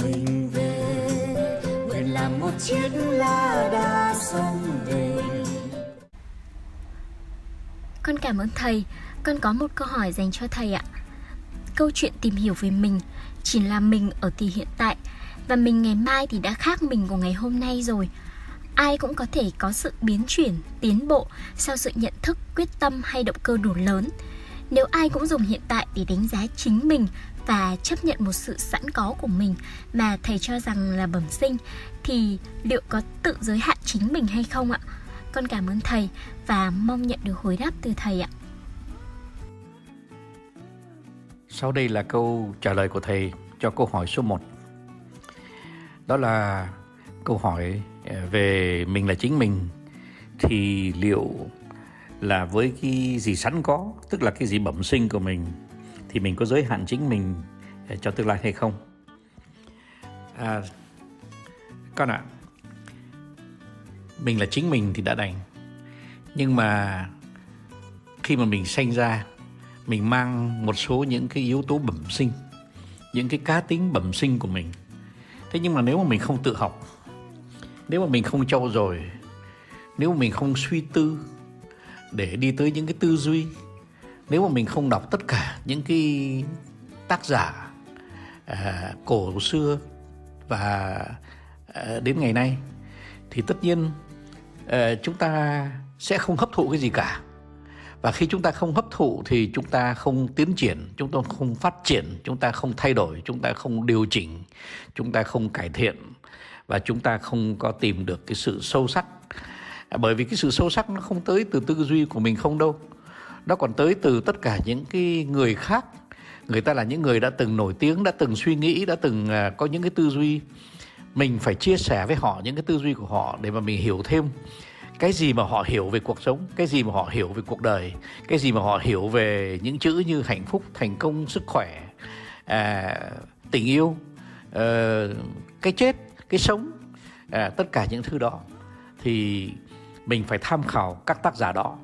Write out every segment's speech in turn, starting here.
mình về, nguyện làm một chiếc lá đa sông về. Con cảm ơn thầy, con có một câu hỏi dành cho thầy ạ. Câu chuyện tìm hiểu về mình chỉ là mình ở thì hiện tại, và mình ngày mai thì đã khác mình của ngày hôm nay rồi. Ai cũng có thể có sự biến chuyển, tiến bộ sau sự nhận thức, quyết tâm hay động cơ đủ lớn. Nếu ai cũng dùng hiện tại để đánh giá chính mình và chấp nhận một sự sẵn có của mình mà thầy cho rằng là bẩm sinh, thì liệu có tự giới hạn chính mình hay không ạ? Con cảm ơn thầy và mong nhận được hồi đáp từ thầy ạ. Sau đây là câu trả lời của thầy cho câu hỏi số 1. Đó là câu hỏi về mình là chính mình, thì liệu là với cái gì sẵn có, tức là cái gì bẩm sinh của mình, thì mình có giới hạn chính mình cho tương lai hay không? Con ạ, mình là chính mình thì đã đành. Nhưng mà khi mà mình sanh ra, mình mang một số những cái yếu tố bẩm sinh, những cái cá tính bẩm sinh của mình. Thế nhưng mà nếu mà mình không tự học, nếu mà mình không trau dồi, nếu mà mình không suy tư để đi tới những cái tư duy, nếu mà mình không đọc tất cả những cái tác giả cổ xưa và đến ngày nay, thì tất nhiên chúng ta sẽ không hấp thụ cái gì cả. Và khi chúng ta không hấp thụ thì chúng ta không tiến triển, chúng ta không phát triển, chúng ta không thay đổi, chúng ta không điều chỉnh, chúng ta không cải thiện, và chúng ta không có tìm được cái sự sâu sắc. Bởi vì cái sự sâu sắc nó không tới từ tư duy của mình không đâu. Nó còn tới từ tất cả những cái người khác. Người ta là những người đã từng nổi tiếng, đã từng suy nghĩ, đã từng có những cái tư duy. Mình phải chia sẻ với họ những cái tư duy của họ để mà mình hiểu thêm cái gì mà họ hiểu về cuộc sống, cái gì mà họ hiểu về cuộc đời, cái gì mà họ hiểu về những chữ như hạnh phúc, thành công, sức khỏe, tình yêu, cái chết, cái sống, tất cả những thứ đó. Thì mình phải tham khảo các tác giả đó.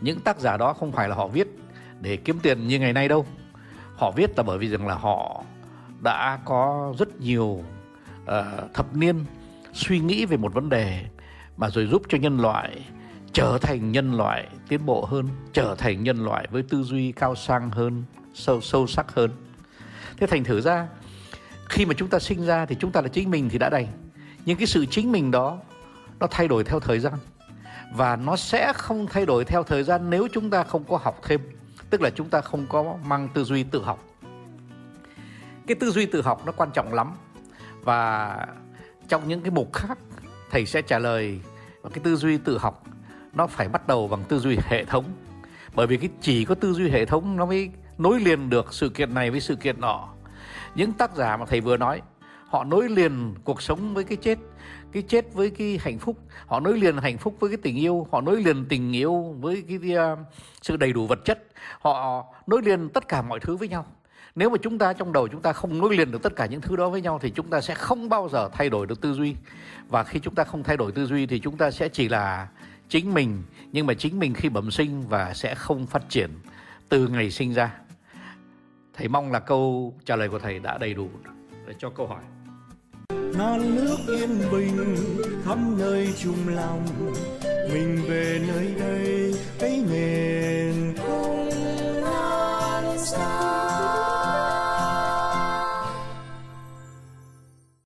Những tác giả đó không phải là họ viết để kiếm tiền như ngày nay đâu. Họ viết là bởi vì rằng là họ đã có rất nhiều thập niên suy nghĩ về một vấn đề, mà rồi giúp cho nhân loại trở thành nhân loại tiến bộ hơn, trở thành nhân loại với tư duy cao sang hơn, sâu sắc hơn. Thế thành thử ra, khi mà chúng ta sinh ra thì chúng ta là chính mình thì đã đành. Nhưng cái sự chính mình đó, nó thay đổi theo thời gian. Và nó sẽ không thay đổi theo thời gian nếu chúng ta không có học thêm. Tức là chúng ta không có mang tư duy tự học. Cái tư duy tự học nó quan trọng lắm. Và trong những cái mục khác, thầy sẽ trả lời cái tư duy tự học nó phải bắt đầu bằng tư duy hệ thống. Bởi vì cái chỉ có tư duy hệ thống nó mới nối liền được sự kiện này với sự kiện nọ. Những tác giả mà thầy vừa nói, họ nối liền cuộc sống với cái chết với cái hạnh phúc, họ nối liền hạnh phúc với cái tình yêu, họ nối liền tình yêu với cái sự đầy đủ vật chất, họ nối liền tất cả mọi thứ với nhau. Nếu mà chúng ta trong đầu chúng ta không nối liền được tất cả những thứ đó với nhau thì chúng ta sẽ không bao giờ thay đổi được tư duy. Và khi chúng ta không thay đổi tư duy thì chúng ta sẽ chỉ là chính mình, nhưng mà chính mình khi bẩm sinh và sẽ không phát triển từ ngày sinh ra. Thầy mong là câu trả lời của thầy đã đầy đủ để cho câu hỏi. Non nước yên bình khắp nơi chung lòng, mình về nơi đây thấy nghề.